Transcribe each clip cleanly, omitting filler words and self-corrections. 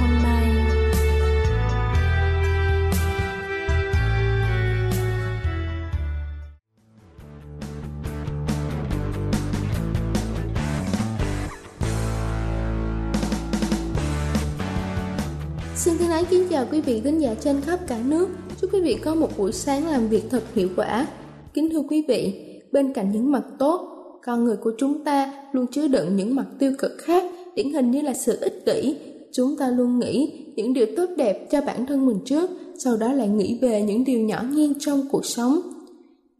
hôm nay. Xin thân ái kính chào quý vị khán giả trên khắp cả nước. Chúc quý vị có một buổi sáng làm việc thật hiệu quả. Kính thưa quý vị, bên cạnh những mặt tốt, con người của chúng ta luôn chứa đựng những mặt tiêu cực khác, điển hình như là sự ích kỷ. Chúng ta luôn nghĩ những điều tốt đẹp cho bản thân mình trước, sau đó lại nghĩ về những điều nhỏ nhen trong cuộc sống.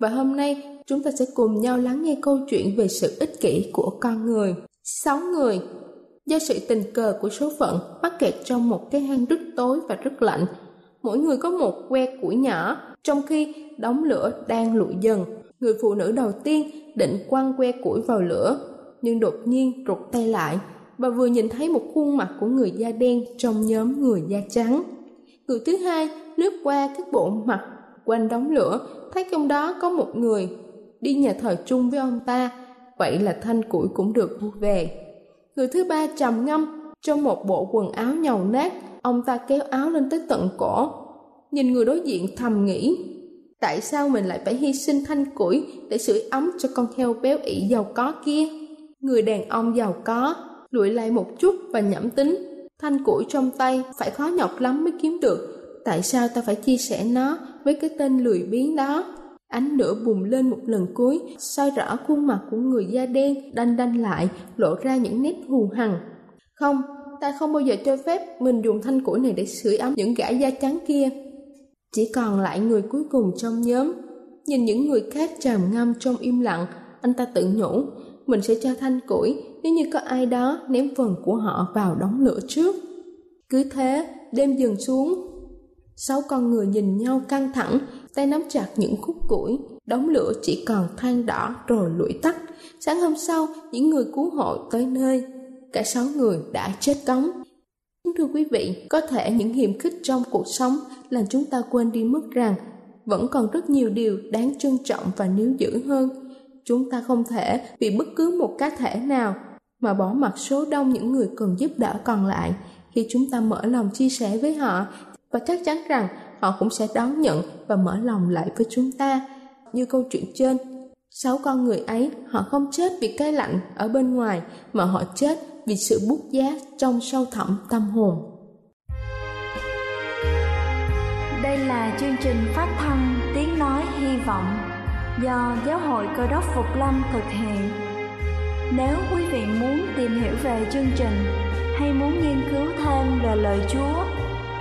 Và hôm nay, chúng ta sẽ cùng nhau lắng nghe câu chuyện về sự ích kỷ của con người. 6 người do sự tình cờ của số phận mắc kẹt trong một cái hang rất tối và rất lạnh. Mỗi người có một que củi nhỏ, trong khi đống lửa đang lụi dần. Người phụ nữ đầu tiên định quăng que củi vào lửa, nhưng đột nhiên rụt tay lại. Bà vừa nhìn thấy một khuôn mặt của người da đen trong nhóm người da trắng. Người thứ hai lướt qua các bộ mặt quanh đống lửa, thấy trong đó có một người đi nhà thờ chung với ông ta, vậy là thanh củi cũng được thu về. Người thứ ba trầm ngâm trong một bộ quần áo nhàu nát, ông ta kéo áo lên tới tận cổ. Nhìn người đối diện thầm nghĩ, tại sao mình lại phải hy sinh thanh củi để sưởi ấm cho con heo béo ị giàu có kia? Người đàn ông giàu có lụi lại một chút và nhẩm tính, thanh củi trong tay phải khó nhọc lắm mới kiếm được, tại sao ta phải chia sẻ nó với cái tên lười biếng đó? Ánh lửa bùng lên một lần cuối, soi rõ khuôn mặt của người da đen đanh đanh lại, lộ ra những nét hù hằn. Không, ta không bao giờ cho phép mình dùng thanh củi này để sưởi ấm những gã da trắng kia. Chỉ còn lại người cuối cùng trong nhóm. Nhìn những người khác trầm ngâm trong im lặng, anh ta tự nhủ, mình sẽ cho thanh củi nếu như có ai đó ném phần của họ vào đống lửa trước. Cứ thế, đêm dần xuống. 6 con người nhìn nhau căng thẳng, tay nắm chặt những khúc củi. Đống lửa chỉ còn than đỏ rồi lụi tắt. Sáng hôm sau, những người cứu hộ tới nơi. Cả 6 người đã chết cóng. Thưa quý vị, có thể những hiềm khích trong cuộc sống làm chúng ta quên đi mất rằng vẫn còn rất nhiều điều đáng trân trọng và níu giữ hơn. Chúng ta không thể vì bất cứ một cá thể nào mà bỏ mặc số đông những người cần giúp đỡ còn lại. Khi chúng ta mở lòng chia sẻ với họ, và chắc chắn rằng họ cũng sẽ đón nhận và mở lòng lại với chúng ta. Như câu chuyện trên, 6 con người ấy, họ không chết vì cái lạnh ở bên ngoài, mà họ chết vì sự bút giá trong sâu thẳm tâm hồn. Đây là chương trình phát thanh Tiếng Nói Hy Vọng do Giáo hội Cơ đốc Phục Lâm thực hiện. Nếu quý vị muốn tìm hiểu về chương trình hay muốn nghiên cứu thêm về lời Chúa,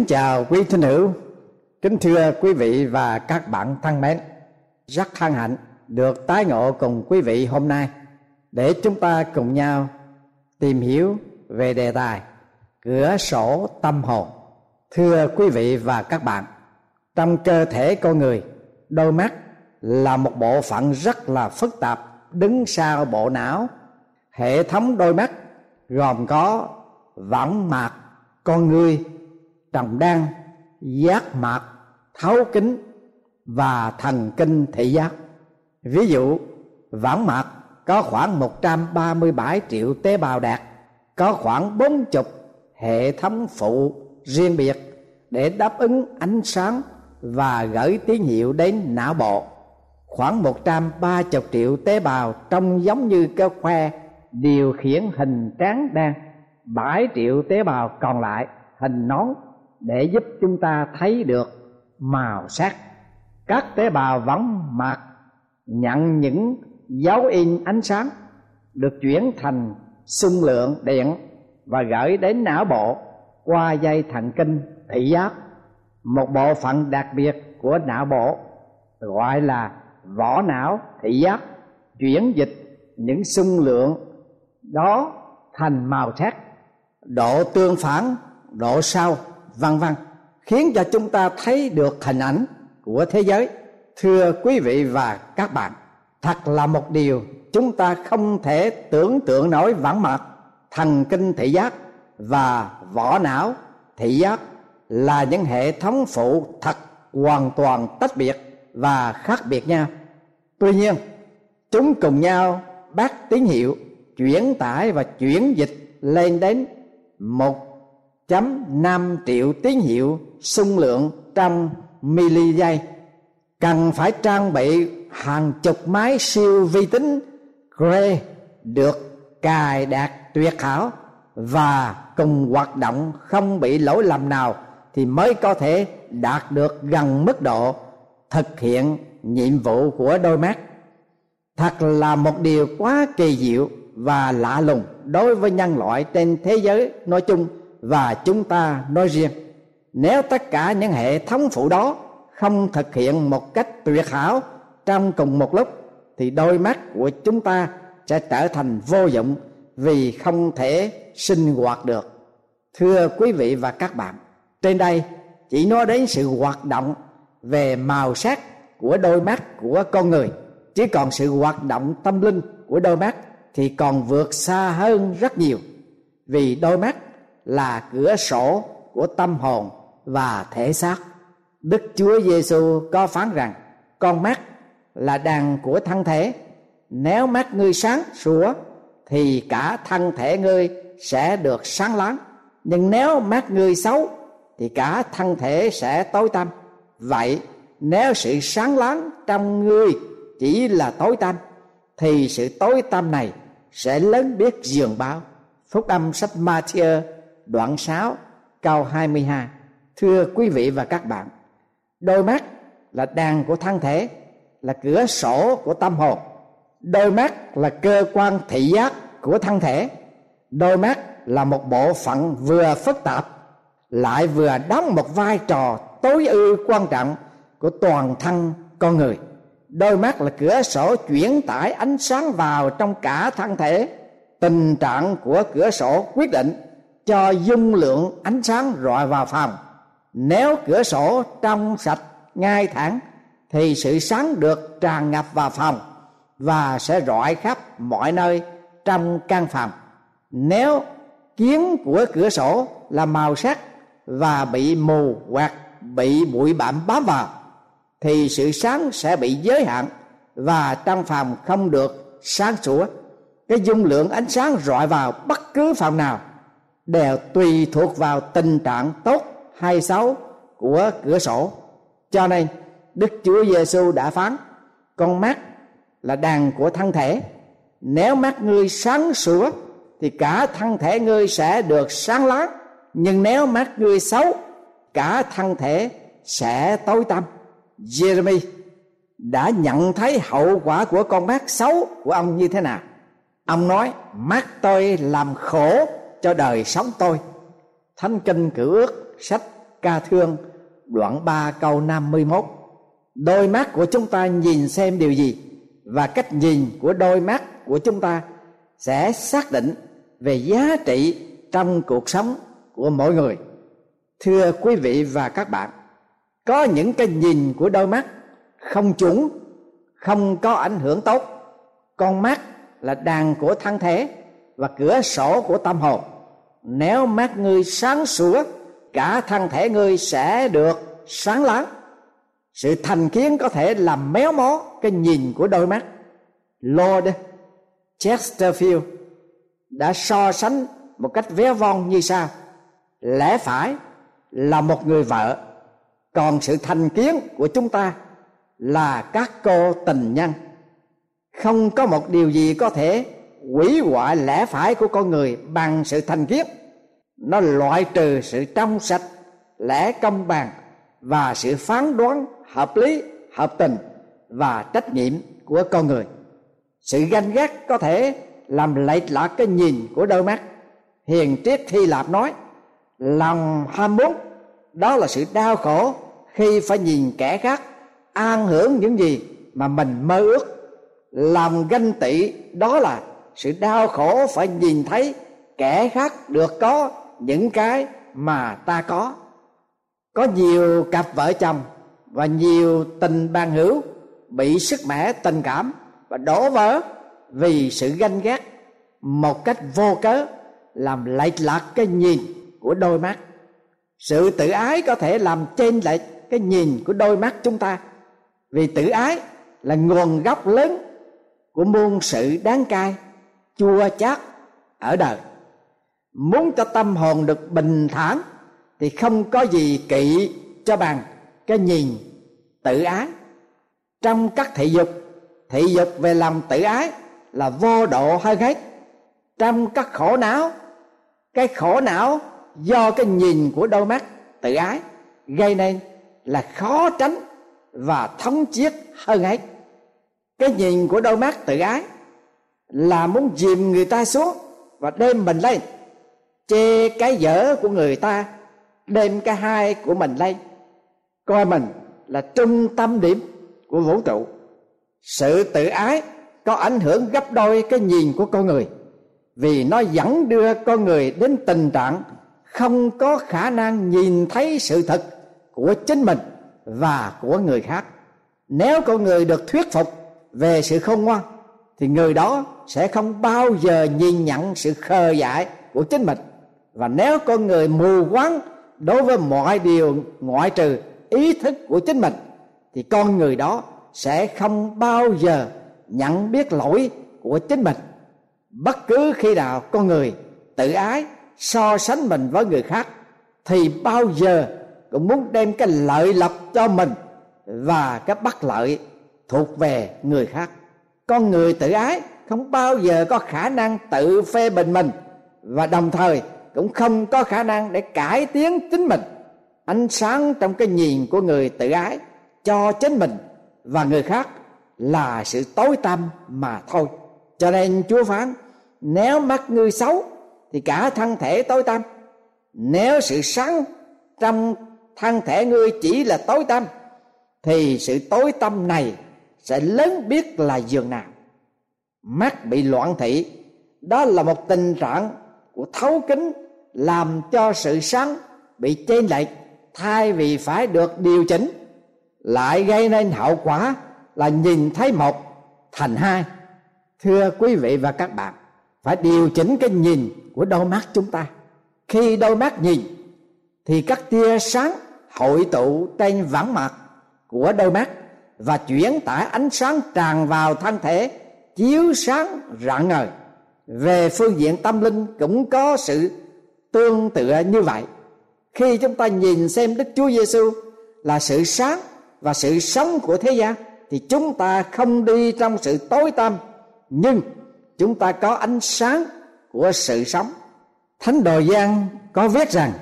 Kính chào quý thính hữu, kính thưa quý vị và các bạn thân mến. Rất hân hạnh được tái ngộ cùng quý vị hôm nay để chúng ta cùng nhau tìm hiểu về đề tài cửa sổ tâm hồn. Thưa quý vị và các bạn, trong cơ thể con người, đôi mắt là một bộ phận rất là phức tạp đứng sau bộ não. Hệ thống đôi mắt gồm có võng mạc con người, tròng đan, giác mạc, thấu kính và thần kinh thị giác. Ví dụ, võng mạc có khoảng 137 triệu tế bào đạt, có khoảng 40 hệ thống phụ riêng biệt để đáp ứng ánh sáng và gửi tín hiệu đến não bộ. Khoảng 130 triệu tế bào trông giống như cái que điều khiển hình tráng đan. 7 triệu tế bào còn lại hình nón để giúp chúng ta thấy được màu sắc. Các tế bào võng mạc nhận những dấu in ánh sáng được chuyển thành xung lượng điện và gửi đến não bộ qua dây thần kinh thị giác. Một bộ phận đặc biệt của não bộ gọi là vỏ não thị giác chuyển dịch những xung lượng đó thành màu sắc, độ tương phản, độ sâu, vân vân, khiến cho chúng ta thấy được hình ảnh của thế giới. Thưa quý vị và các bạn, thật là một điều chúng ta không thể tưởng tượng nổi. Võng mạc, thần kinh thị giác và vỏ não thị giác là những hệ thống phụ thật hoàn toàn tách biệt và khác biệt nhau. Tuy nhiên, chúng cùng nhau bắt tín hiệu, chuyển tải và chuyển dịch lên đến 1.5 triệu tín hiệu xung lượng trong mili giây. Cần phải trang bị hàng chục máy siêu vi tính Gray được cài đặt tuyệt hảo và cùng hoạt động không bị lỗi lầm nào thì mới có thể đạt được gần mức độ thực hiện nhiệm vụ của đôi mắt. Thật là một điều quá kỳ diệu và lạ lùng đối với nhân loại trên thế giới nói chung và chúng ta nói riêng. Nếu tất cả những hệ thống phụ đó không thực hiện một cách tuyệt hảo trong cùng một lúc thì đôi mắt của chúng ta sẽ trở thành vô dụng vì không thể sinh hoạt được. Thưa quý vị và các bạn, trên đây chỉ nói đến sự hoạt động về màu sắc của đôi mắt của con người, chứ còn sự hoạt động tâm linh của đôi mắt thì còn vượt xa hơn rất nhiều, vì đôi mắt là cửa sổ của tâm hồn và thể xác. Đức Chúa Giê-xu có phán rằng con mắt là đèn của thân thể. Nếu mắt ngươi sáng sủa thì cả thân thể ngươi sẽ được sáng láng, nhưng nếu mắt ngươi xấu thì cả thân thể sẽ tối tăm. Vậy nếu sự sáng láng trong ngươi chỉ là tối tăm thì sự tối tăm này sẽ lớn biết dường báo. Phúc âm sách Matthew đoạn 6 câu 22. Thưa quý vị và các bạn, đôi mắt là đèn của thân thể, là cửa sổ của tâm hồn. Đôi mắt là cơ quan thị giác của thân thể. Đôi mắt là một bộ phận vừa phức tạp lại vừa đóng một vai trò tối ưu quan trọng của toàn thân con người. Đôi mắt là cửa sổ chuyển tải ánh sáng vào trong cả thân thể. Tình trạng của cửa sổ quyết định cho dung lượng ánh sáng rọi vào phòng. Nếu cửa sổ trong sạch ngay thẳng thì sự sáng được tràn ngập vào phòng và sẽ rọi khắp mọi nơi trong căn phòng. Nếu kiếng của cửa sổ là màu sắc và bị mù hoặc bị bụi bặm bám vào thì sự sáng sẽ bị giới hạn và trong phòng không được sáng sủa. Cái dung lượng ánh sáng rọi vào bất cứ phòng nào đều tùy thuộc vào tình trạng tốt hay xấu của cửa sổ. Cho nên Đức Chúa Giê-xu đã phán con mắt là đèn của thân thể. Nếu mắt ngươi sáng sủa thì cả thân thể ngươi sẽ được sáng láng, nhưng nếu mắt ngươi xấu cả thân thể sẽ tối tăm. Jeremy đã nhận thấy hậu quả của con mắt xấu của ông như thế nào. Ông nói mắt tôi làm khổ cho đời sống tôi. Thánh Kinh Cựu Ước sách ca thương đoạn 3 câu 51. Đôi mắt của chúng ta nhìn xem điều gì, và cách nhìn của đôi mắt của chúng ta sẽ xác định về giá trị trong cuộc sống của mỗi người. Thưa quý vị và các bạn, có những cái nhìn của đôi mắt không chuẩn, không có ảnh hưởng tốt. Con mắt là đàn của thân thể và cửa sổ của tâm hồn. Nếu mắt ngươi sáng sủa, cả thân thể ngươi sẽ được sáng láng. Sự thành kiến có thể làm méo mó cái nhìn của đôi mắt. Lord Chesterfield đã so sánh một cách vé von như sau: lẽ phải là một người vợ, còn sự thành kiến của chúng ta là các cô tình nhân. Không có một điều gì có thể hủy hoại lẽ phải của con người bằng sự thành kiến. Nó loại trừ sự trong sạch, lẽ công bằng và sự phán đoán hợp lý, hợp tình và trách nhiệm của con người. Sự ganh ghét có thể làm lệch lạc cái nhìn của đôi mắt. Hiền triết Hy Lạp nói, lòng ham muốn đó là sự đau khổ khi phải nhìn kẻ khác an hưởng những gì mà mình mơ ước. Lòng ganh tị đó là sự đau khổ phải nhìn thấy kẻ khác được có những cái mà ta có. Có nhiều cặp vợ chồng và nhiều tình bạn hữu bị sứt mẻ tình cảm và đổ vỡ vì sự ganh ghét một cách vô cớ, làm lệch lạc cái nhìn của đôi mắt. Sự tự ái có thể làm chênh lệch cái nhìn của đôi mắt chúng ta, vì tự ái là nguồn gốc lớn của muôn sự đáng cay, chua chát ở đời. Muốn cho tâm hồn được bình thản thì không có gì kỵ cho bằng cái nhìn tự ái. Trong các thị dục về lòng tự ái là vô độ hơi ghét. Trong các khổ não, cái khổ não do cái nhìn của đôi mắt tự ái gây nên là khó tránh và thống chiết hơn hết. Cái nhìn của đôi mắt tự ái là muốn dìm người ta xuống và đem mình lên, chê cái dở của người ta, đem cái hay của mình lên, coi mình là trung tâm điểm của vũ trụ. Sự tự ái có ảnh hưởng gấp đôi cái nhìn của con người, vì nó dẫn đưa con người đến tình trạng không có khả năng nhìn thấy sự thật của chính mình và của người khác. Nếu con người được thuyết phục về sự khôn ngoan thì người đó sẽ không bao giờ nhìn nhận sự khờ dại của chính mình. Và nếu con người mù quáng đối với mọi điều ngoại trừ ý thức của chính mình thì con người đó sẽ không bao giờ nhận biết lỗi của chính mình. Bất cứ khi nào con người tự ái so sánh mình với người khác thì bao giờ cũng muốn đem cái lợi lộc cho mình và cái bất lợi thuộc về người khác. Con người tự ái không bao giờ có khả năng tự phê bình mình, và đồng thời cũng không có khả năng để cải tiến chính mình. Ánh sáng trong cái nhìn của người tự ái cho chính mình và người khác là sự tối tăm mà thôi. Cho nên Chúa phán, nếu mắt ngươi xấu thì cả thân thể tối tăm. Nếu sự sáng trong thân thể ngươi chỉ là tối tăm thì sự tối tăm này sẽ lớn biết là giường nào. Mắt bị loạn thị đó là một tình trạng của thấu kính, làm cho sự sáng bị chênh lệch thay vì phải được điều chỉnh, lại gây nên hậu quả là nhìn thấy một thành hai. Thưa quý vị và các bạn, phải điều chỉnh cái nhìn của đôi mắt chúng ta. Khi đôi mắt nhìn thì các tia sáng hội tụ trên vắng mặt của đôi mắt và chuyển tải ánh sáng tràn vào thân thể, chiếu sáng rạng ngời. Về phương diện tâm linh cũng có sự tương tự như vậy. Khi chúng ta nhìn xem Đức Chúa Giê-xu là sự sáng và sự sống của thế gian thì chúng ta không đi trong sự tối tăm, nhưng chúng ta có ánh sáng của sự sống. Thánh đồ Giăng có viết rằng,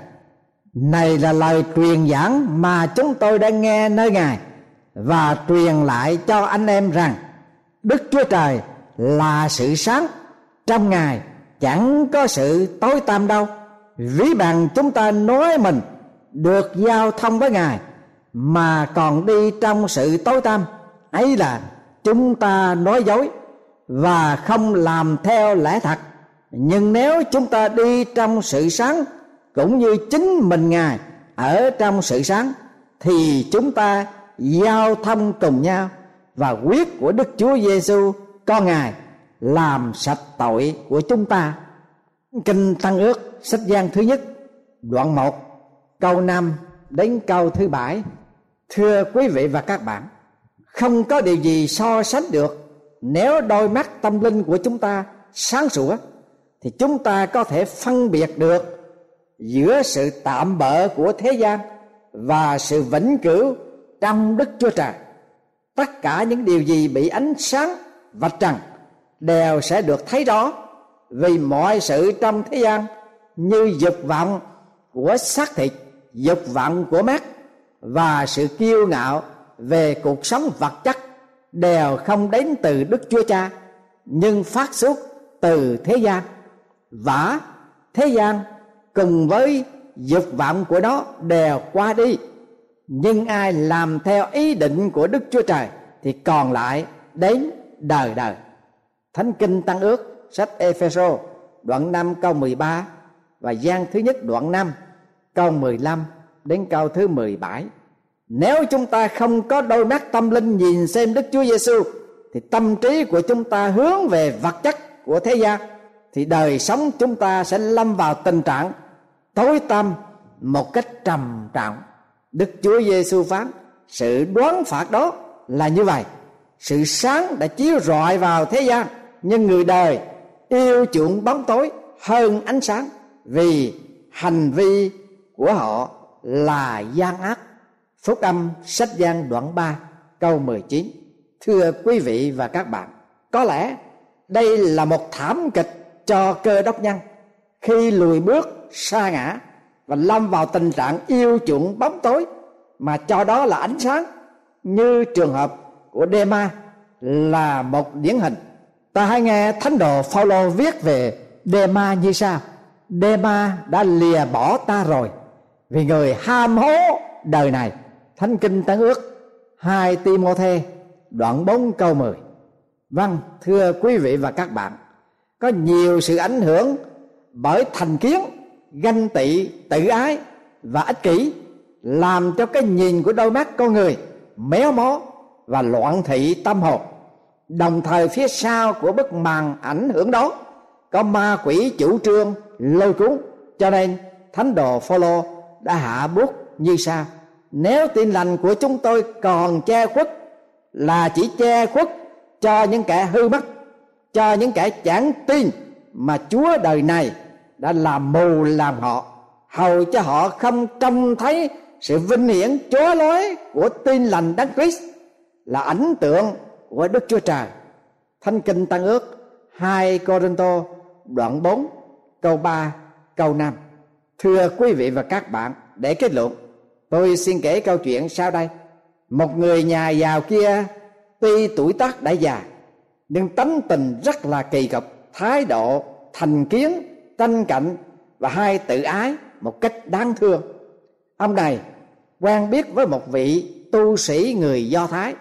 này là lời truyền giảng mà chúng tôi đã nghe nơi Ngài và truyền lại cho anh em rằng, Đức Chúa Trời là sự sáng, trong Ngài chẳng có sự tối tăm đâu. Ví bằng chúng ta nói mình được giao thông với Ngài mà còn đi trong sự tối tăm, ấy là chúng ta nói dối và không làm theo lẽ thật. Nhưng nếu chúng ta đi trong sự sáng cũng như chính mình Ngài ở trong sự sáng, thì chúng ta giao thông cùng nhau, và huyết của Đức Chúa Giê-xu con Ngài làm sạch tội của chúng ta. Kinh Tân Ước sách Giăng thứ nhất đoạn 1 câu 5 đến câu thứ 7. Thưa quý vị và các bạn, không có điều gì so sánh được. Nếu đôi mắt tâm linh của chúng ta sáng sủa thì chúng ta có thể phân biệt được giữa sự tạm bợ của thế gian và sự vĩnh cửu trong Đức Chúa Trời. Tất cả những điều gì bị ánh sáng vạch trần đều sẽ được thấy rõ, vì mọi sự trong thế gian như dục vọng của xác thịt, dục vọng của mắt và sự kiêu ngạo về cuộc sống vật chất đều không đến từ Đức Chúa Cha, nhưng phát xuất từ thế gian. Vả, thế gian cùng với dục vọng của nó đều qua đi, nhưng ai làm theo ý định của Đức Chúa Trời thì còn lại đến đời đời. Thánh Kinh Tân Ước sách Ê-phê-sô đoạn 5 câu 13 và Giăng thứ nhất đoạn 5 câu 15 đến câu thứ 17. Nếu chúng ta không có đôi mắt tâm linh nhìn xem Đức Chúa Giê-xu thì tâm trí của chúng ta hướng về vật chất của thế gian, thì đời sống chúng ta sẽ lâm vào tình trạng tối tăm một cách trầm trọng. Đức Chúa Giê-xu phán sự đoán phạt đó là như vậy: sự sáng đã chiếu rọi vào thế gian, nhưng người đời yêu chuộng bóng tối hơn ánh sáng, vì hành vi của họ là gian ác. Phúc âm sách Giăng đoạn 3 câu 19. Thưa quý vị và các bạn, có lẽ đây là một thảm kịch cho Cơ Đốc nhân khi lùi bước sa ngã và lâm vào tình trạng yêu chuộng bóng tối mà cho đó là ánh sáng, như trường hợp của Demas là một điển hình. Ta hãy nghe thánh đồ Phao-lô viết về Demas như sau: Demas đã lìa bỏ ta rồi vì người ham hố đời này. Thánh Kinh Tân Ước 2 Timothée đoạn 4 câu 10. Vâng, thưa quý vị và các bạn, có nhiều sự ảnh hưởng bởi thành kiến, ganh tị, tự ái và ích kỷ làm cho cái nhìn của đôi mắt con người méo mó và loạn thị tâm hồn. Đồng thời phía sau của bức màn ảnh hưởng đó có ma quỷ chủ trương lôi cuốn, cho nên thánh đồ Phao-lô đã hạ bút như sau: nếu tin lành của chúng tôi còn che khuất là chỉ che khuất cho những kẻ hư mất, cho những kẻ chẳng tin, mà Chúa đời này đã làm mù làm họ, hầu cho họ không trông thấy sự vinh hiển chói lói của tin lành Đấng Christ là ảnh tượng của Đức Chúa Trời. Thánh Kinh Tân Ước 2 Corinto đoạn 4 câu 3 câu 5. Thưa quý vị và các bạn, để kết luận, tôi xin kể câu chuyện sau đây. Một người nhà giàu kia tuy tuổi tác đã già nhưng tánh tình rất là kỳ cục, thái độ thành kiến, tranh cạnh và hay tự ái một cách đáng thương. Ông này quen biết với một vị tu sĩ người Do Thái.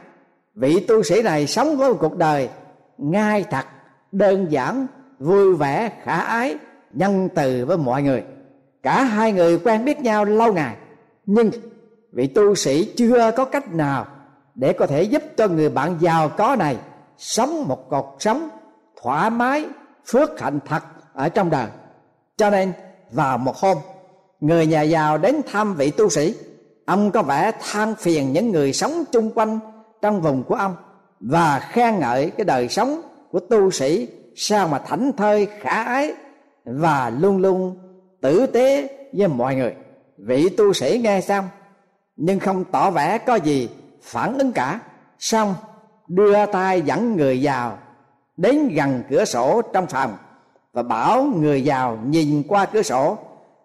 Vị tu sĩ này sống với một cuộc đời ngay thật, đơn giản, vui vẻ, khả ái, nhân từ với mọi người. Cả hai người quen biết nhau lâu ngày, nhưng vị tu sĩ chưa có cách nào để có thể giúp cho người bạn giàu có này sống một cuộc sống thoải mái, phước hạnh thật ở trong đời. Cho nên vào một hôm, người nhà giàu đến thăm vị tu sĩ. Ông có vẻ than phiền những người sống chung quanh trong vùng của ông và khen ngợi cái đời sống của tu sĩ sao mà thảnh thơi, khả ái và luôn luôn tử tế với mọi người. Vị tu sĩ nghe xong nhưng không tỏ vẻ có gì phản ứng cả, xong đưa tay dẫn người giàu đến gần cửa sổ trong phòng và bảo người giàu nhìn qua cửa sổ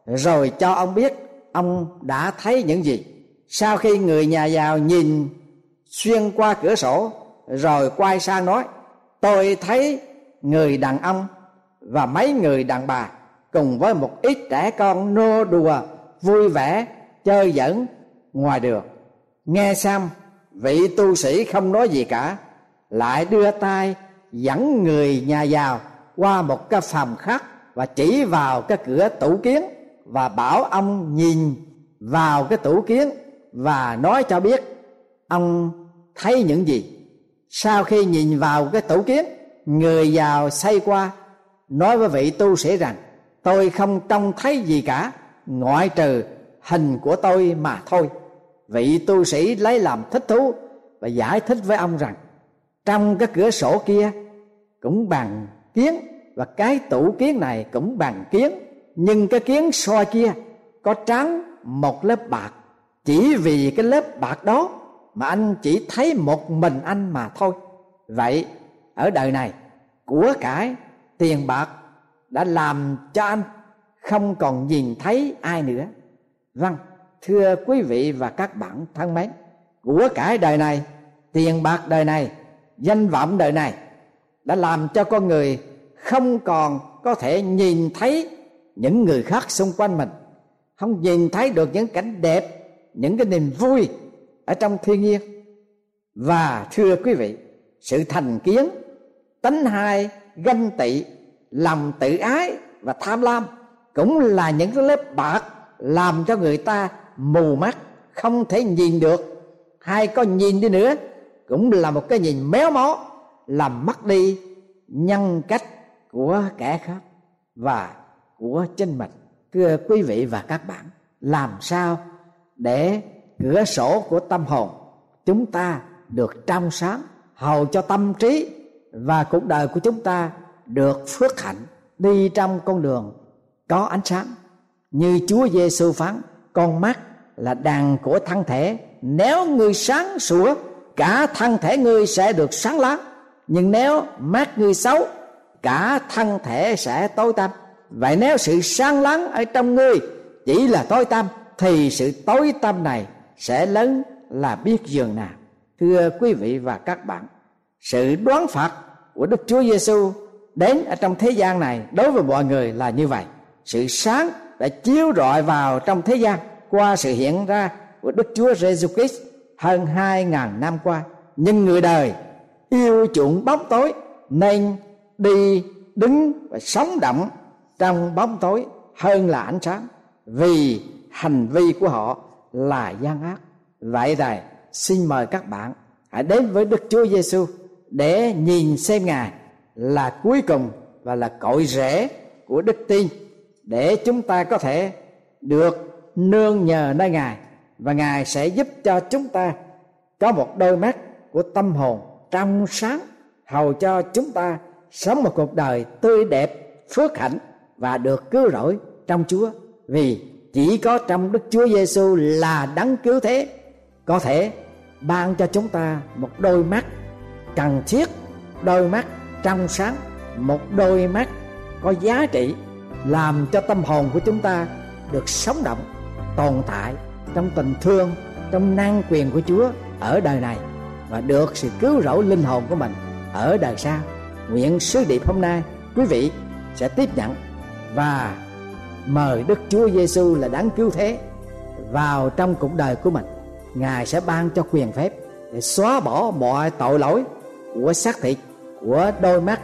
rồi cho ông biết ông đã thấy những gì. Sau khi người nhà giàu nhìn xuyên qua cửa sổ rồi quay sang nói: tôi thấy người đàn ông và mấy người đàn bà cùng với một ít trẻ con nô đùa vui vẻ chơi dẫn ngoài đường. Nghe xong, vị tu sĩ không nói gì cả, lại đưa tay dẫn người nhà giàu qua một cái phòng khác và chỉ vào cái cửa tủ kiến và bảo ông nhìn vào cái tủ kiến và nói cho biết ông thấy những gì. Sau khi nhìn vào cái tủ kiến, người giàu say qua nói với vị tu sĩ rằng: tôi không trông thấy gì cả ngoại trừ hình của tôi mà thôi. Vị tu sĩ lấy làm thích thú và giải thích với ông rằng trong cái cửa sổ kia cũng bằng kiến và cái tủ kiến này cũng bằng kiến, nhưng cái kiến soi kia có trắng một lớp bạc, chỉ vì cái lớp bạc đó mà anh chỉ thấy một mình anh mà thôi. Vậy ở đời này, của cải tiền bạc đã làm cho anh không còn nhìn thấy ai nữa. Vâng, thưa quý vị và các bạn thân mến, của cải đời này, tiền bạc đời này, danh vọng đời này đã làm cho con người không còn có thể nhìn thấy những người khác xung quanh mình, không nhìn thấy được những cảnh đẹp, những cái niềm vui ở trong thiên nhiên. Và thưa quý vị, sự thành kiến, tánh hai, ganh tị, lòng tự ái và tham lam cũng là những cái lớp bạc làm cho người ta mù mắt, không thể nhìn được, hay có nhìn đi nữa cũng là một cái nhìn méo mó, làm mất đi nhân cách của kẻ khác và của chính mình. Thưa quý vị và các bạn, làm sao để cửa sổ của tâm hồn chúng ta được trong sáng, hầu cho tâm trí và cuộc đời của chúng ta được phước hạnh, đi trong con đường có ánh sáng? Như Chúa Giê-xu phán, con mắt là đèn của thân thể, nếu ngươi sáng sủa, cả thân thể ngươi sẽ được sáng láng, nhưng nếu mắt ngươi xấu, cả thân thể sẽ tối tăm. Vậy nếu sự sáng láng ở trong ngươi chỉ là tối tăm, thì sự tối tăm này sẽ lớn là biết giường nào. Thưa quý vị và các bạn, sự đoán phạt của Đức Chúa Giê-xu đến ở trong thế gian này đối với mọi người là như vậy. Sự sáng đã chiếu rọi vào trong thế gian qua sự hiện ra của Đức Chúa Giê-xu Christ hơn 2000 năm qua, nhưng người đời yêu chuộng bóng tối nên đi đứng và sống động trong bóng tối hơn là ánh sáng, vì hành vi của họ là gian ác. Vậy đây, xin mời các bạn hãy đến với Đức Chúa Giê-xu để nhìn xem Ngài là cuối cùng và là cội rễ của đức tin, để chúng ta có thể được nương nhờ nơi Ngài, và Ngài sẽ giúp cho chúng ta có một đôi mắt của tâm hồn trong sáng, hầu cho chúng ta sống một cuộc đời tươi đẹp, phước hạnh và được cứu rỗi trong Chúa. Vì chỉ có trong Đức Chúa Giê-xu là đấng cứu thế có thể ban cho chúng ta một đôi mắt cần thiết, đôi mắt trong sáng, một đôi mắt có giá trị, làm cho tâm hồn của chúng ta được sống động, tồn tại trong tình thương, trong năng quyền của Chúa ở đời này, và được sự cứu rỗi linh hồn của mình ở đời sau. Nguyện sứ điệp hôm nay quý vị sẽ tiếp nhận và mời Đức Chúa Giê-xu là đấng cứu thế vào trong cuộc đời của mình. Ngài sẽ ban cho quyền phép để xóa bỏ mọi tội lỗi của xác thịt, của đôi mắt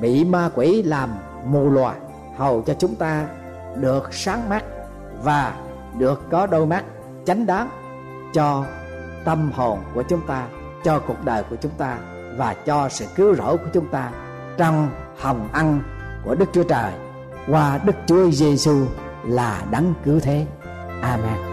bị ma quỷ làm mù lòa, hầu cho chúng ta được sáng mắt và được có đôi mắt chánh đáng cho tâm hồn của chúng ta, cho cuộc đời của chúng ta và cho sự cứu rỗi của chúng ta trong hồng ân của Đức Chúa Trời qua Đức Chúa Giê-xu là đấng cứu thế. Amen.